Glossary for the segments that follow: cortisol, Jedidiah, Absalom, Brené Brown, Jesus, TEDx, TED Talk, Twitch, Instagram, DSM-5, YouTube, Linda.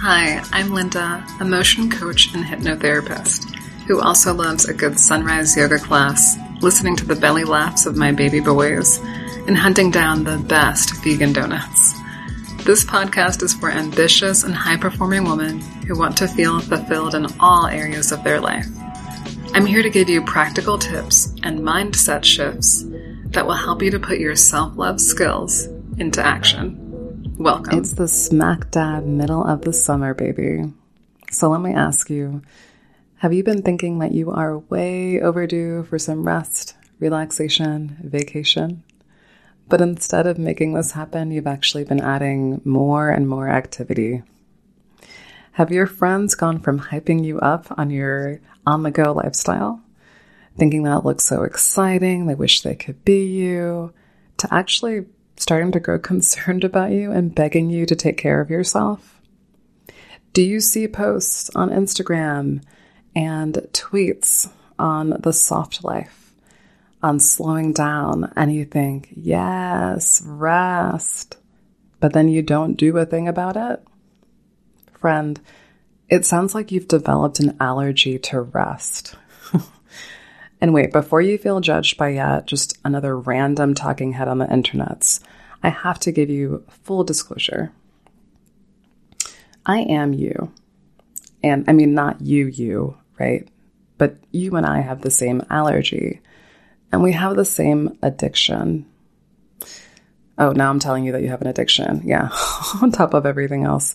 Hi, I'm Linda, emotion coach and hypnotherapist, who also loves a good sunrise yoga class, listening to the belly laughs of my baby boys, and hunting down the best vegan donuts. This podcast is for ambitious and high-performing women who want to feel fulfilled in all areas of their life. I'm here to give you practical tips and mindset shifts that will help you to put your self-love skills into action. Welcome. It's the smack dab middle of the summer, baby. So let me ask you, have you been thinking that you are way overdue for some rest, relaxation, vacation? But instead of making this happen, you've actually been adding more and more activity. Have your friends gone from hyping you up on your on-the-go lifestyle, thinking that looks so exciting, they wish they could be you, to actually starting to grow concerned about you and begging you to take care of yourself? Do you see posts on Instagram and tweets on the soft life, on slowing down, and you think, yes, rest, but then you don't do a thing about it? Friend, it sounds like you've developed an allergy to rest. And wait, before you feel judged by yet just another random talking head on the internets, I have to give you full disclosure. I am you. And I mean, not you, right? But you and I have the same allergy. And we have the same addiction. Oh, now I'm telling you that you have an addiction. Yeah, on top of everything else.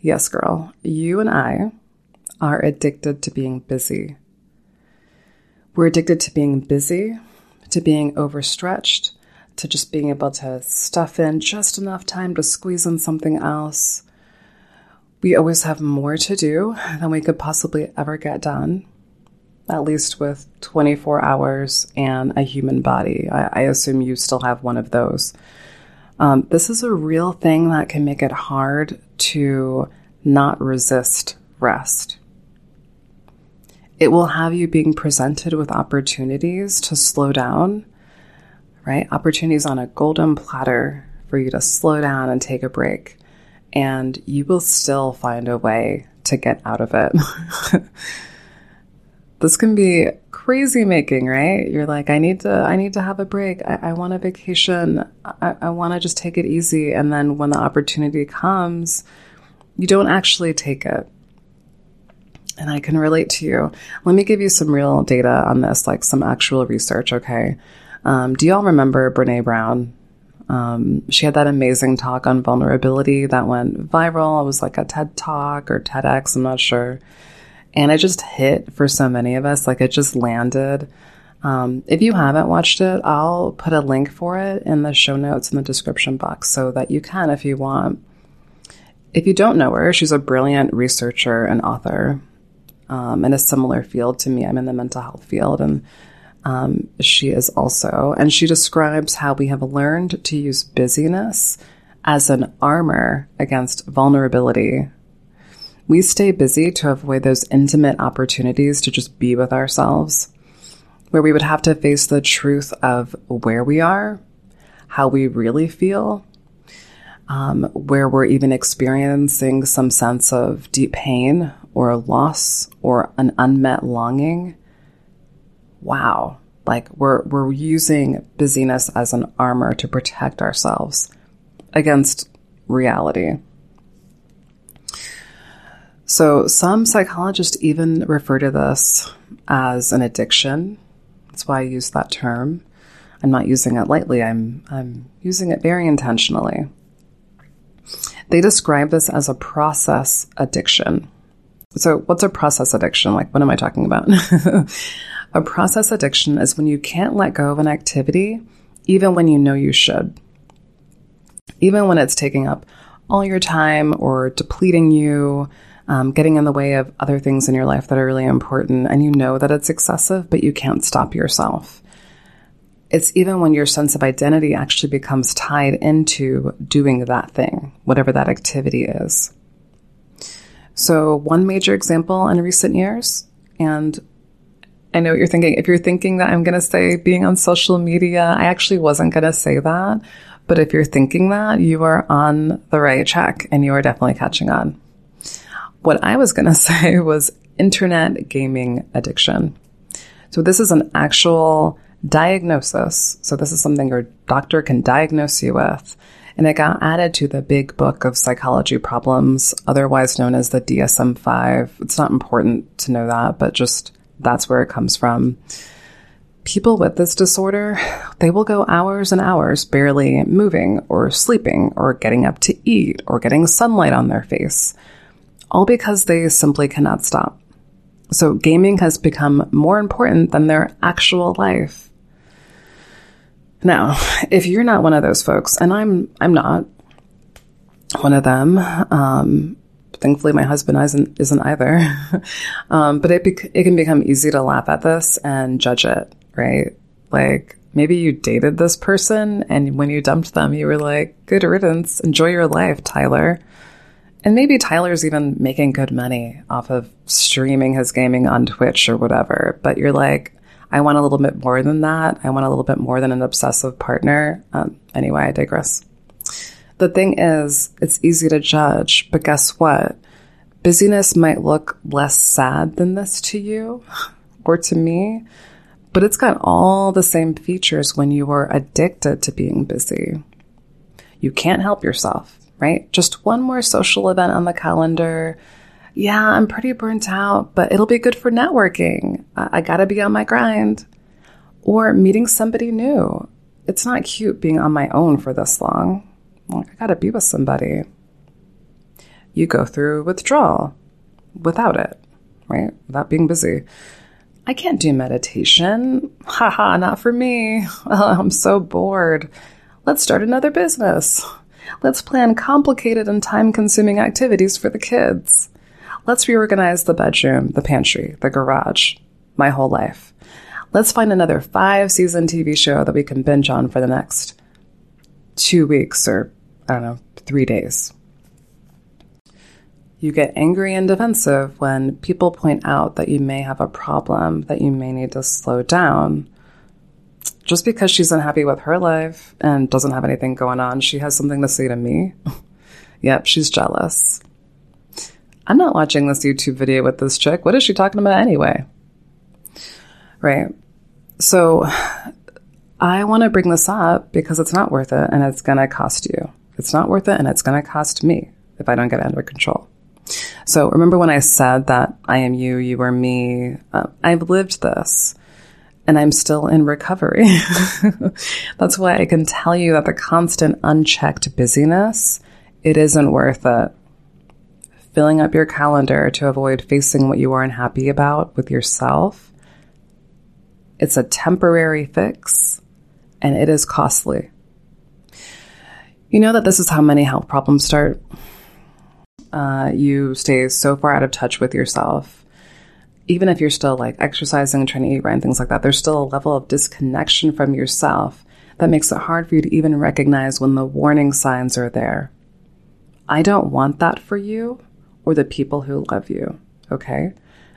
Yes, girl, you and I are addicted to being busy. We're addicted to being busy, to being overstretched, to just being able to stuff in just enough time to squeeze in something else. We always have more to do than we could possibly ever get done, at least with 24 hours and a human body. I assume you still have one of those. This is a real thing that can make it hard to not resist rest. It will have you being presented with opportunities to slow down, right? Opportunities on a golden platter for you to slow down and take a break. And you will still find a way to get out of it. This can be crazy making, right? You're like, I need to have a break. I want a vacation. I want to just take it easy. And then when the opportunity comes, you don't actually take it. And I can relate to you. Let me give you some real data on this, like some actual research. Okay. Do y'all remember Brené Brown? She had that amazing talk on vulnerability that went viral. It was like a TED Talk or TEDx. I'm not sure. And it just hit for so many of us, like it just landed. If you haven't watched it, I'll put a link for it in the show notes in the description box so that you can if you want. If you don't know her, she's a brilliant researcher and author in a similar field to me. I'm in the mental health field, and she is also. And she describes how we have learned to use busyness as an armor against vulnerability. We stay busy to avoid those intimate opportunities to just be with ourselves, where we would have to face the truth of where we are, how we really feel, where we're even experiencing some sense of deep pain or loss or an unmet longing. Wow. Like we're using busyness as an armor to protect ourselves against reality. So some psychologists even refer to this as an addiction. That's why I use that term. I'm not using it lightly. I'm using it very intentionally. They describe this as a process addiction. So what's a process addiction? Like, what am I talking about? A process addiction is when you can't let go of an activity, even when you know you should, even when it's taking up all your time or depleting you, getting in the way of other things in your life that are really important, and you know that it's excessive, but you can't stop yourself. It's even when your sense of identity actually becomes tied into doing that thing, whatever that activity is. So one major example in recent years, and I know what you're thinking. If you're thinking that I'm going to say being on social media, I actually wasn't going to say that. But if you're thinking that, you are on the right track and you are definitely catching on. What I was going to say was internet gaming addiction. So this is an actual diagnosis. So this is something your doctor can diagnose you with. And it got added to the big book of psychology problems, otherwise known as the DSM-5. It's not important to know that, but just that's where it comes from. People with this disorder, they will go hours and hours barely moving or sleeping or getting up to eat or getting sunlight on their face, all because they simply cannot stop. So gaming has become more important than their actual life. Now, if you're not one of those folks, and I'm not one of them, thankfully my husband isn't either, but it can become easy to laugh at this and judge it. Right? Like maybe you dated this person and when you dumped them, you were like, good riddance, enjoy your life, Tyler. And maybe Tyler's even making good money off of streaming his gaming on Twitch or whatever. But you're like, I want a little bit more than that. I want a little bit more than an obsessive partner. Anyway, I digress. The thing is, it's easy to judge, but guess what? Busyness might look less sad than this to you or to me. But it's got all the same features when you were addicted to being busy. You can't help yourself, right? Just one more social event on the calendar. Yeah, I'm pretty burnt out, but it'll be good for networking. I gotta be on my grind. Or meeting somebody new. It's not cute being on my own for this long. Like, I gotta be with somebody. You go through withdrawal without it, right? Without being busy. I can't do meditation. Haha, not for me. I'm so bored. Let's start another business. Let's plan complicated and time-consuming activities for the kids. Let's reorganize the bedroom, the pantry, the garage, my whole life. Let's find another 5-season TV show that we can binge on for the next 2 weeks or, 3 days. You get angry and defensive when people point out that you may have a problem, that you may need to slow down. Just because she's unhappy with her life and doesn't have anything going on, she has something to say to me. Yep, she's jealous. I'm not watching this YouTube video with this chick. What is she talking about anyway? Right. So I want to bring this up because it's not worth it and it's going to cost you. It's not worth it and it's going to cost me if I don't get it under control. So remember when I said that I am you, you are me, I've lived this and I'm still in recovery. That's why I can tell you that the constant unchecked busyness, it isn't worth it. Filling up your calendar to avoid facing what you are unhappy about with yourself. It's a temporary fix and it is costly. You know that this is how many health problems start. You stay so far out of touch with yourself. Even if you're still like exercising, trying to eat right and things like that, there's still a level of disconnection from yourself that makes it hard for you to even recognize when the warning signs are there. I don't want that for you or the people who love you, okay?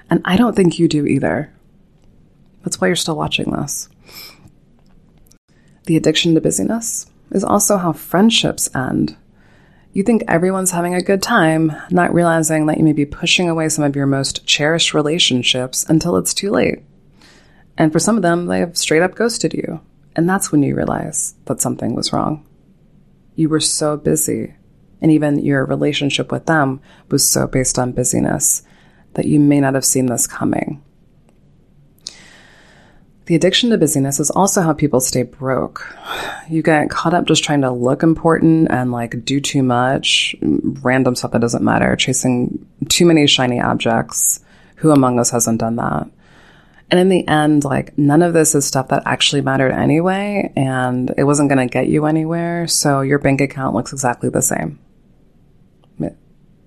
And I don't think you do either. That's why you're still watching this. The addiction to busyness is also how friendships end. You think everyone's having a good time, not realizing that you may be pushing away some of your most cherished relationships until it's too late. And for some of them, they have straight up ghosted you. And that's when you realize that something was wrong. You were so busy, and even your relationship with them was so based on busyness that you may not have seen this coming. The addiction to busyness is also how people stay broke. You get caught up just trying to look important and like do too much, random stuff that doesn't matter, chasing too many shiny objects. Who among us hasn't done that? And in the end, like none of this is stuff that actually mattered anyway, and it wasn't going to get you anywhere. So your bank account looks exactly the same.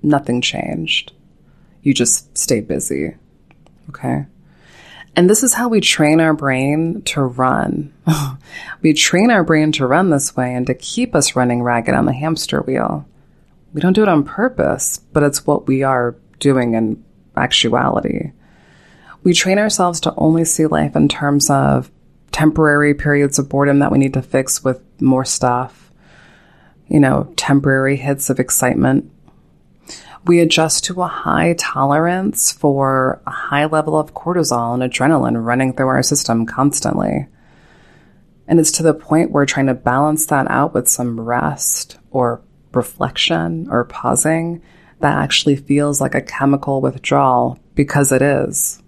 Nothing changed. You just stay busy. Okay. And this is how we train our brain to run. We train our brain to run this way and to keep us running ragged on the hamster wheel. We don't do it on purpose, but it's what we are doing in actuality. We train ourselves to only see life in terms of temporary periods of boredom that we need to fix with more stuff, temporary hits of excitement. We adjust to a high tolerance for a high level of cortisol and adrenaline running through our system constantly. And it's to the point where trying to balance that out with some rest or reflection or pausing, that actually feels like a chemical withdrawal, because it is.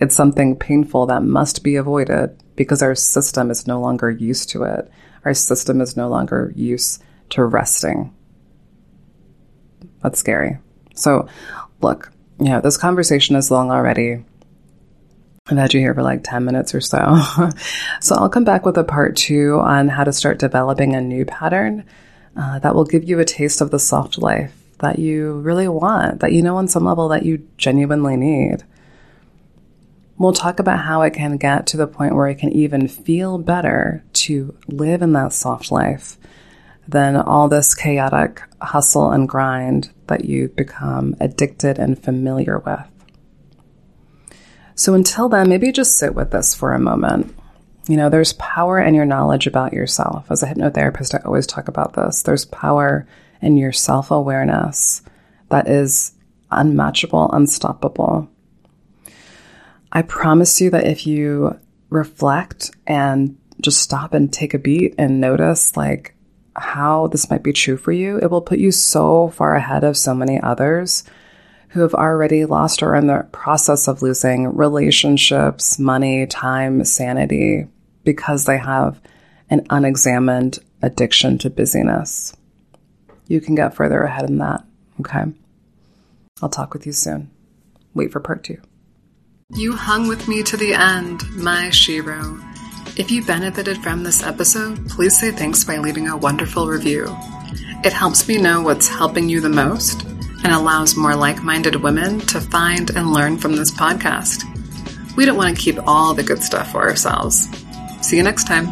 It's something painful that must be avoided because our system is no longer used to it. Our system is no longer used to resting. That's scary. So look, you know, this conversation is long already. I've had you here for like 10 minutes or so. So I'll come back with a part 2 on how to start developing a new pattern that will give you a taste of the soft life that you really want, that you know on some level that you genuinely need. We'll talk about how it can get to the point where it can even feel better to live in that soft life than all this chaotic hustle and grind that you've become addicted and familiar with. So until then, maybe just sit with this for a moment. You know, there's power in your knowledge about yourself. As a hypnotherapist, I always talk about this. There's power in your self-awareness that is unmatchable, unstoppable. I promise you that if you reflect and just stop and take a beat and notice like how this might be true for you, it will put you so far ahead of so many others who have already lost or are in the process of losing relationships, money, time, sanity, because they have an unexamined addiction to busyness. You can get further ahead in that, okay? I'll talk with you soon. Wait for part 2. You hung with me to the end, my Shiro. If you benefited from this episode, please say thanks by leaving a wonderful review. It helps me know what's helping you the most and allows more like-minded women to find and learn from this podcast. We don't want to keep all the good stuff for ourselves. See you next time.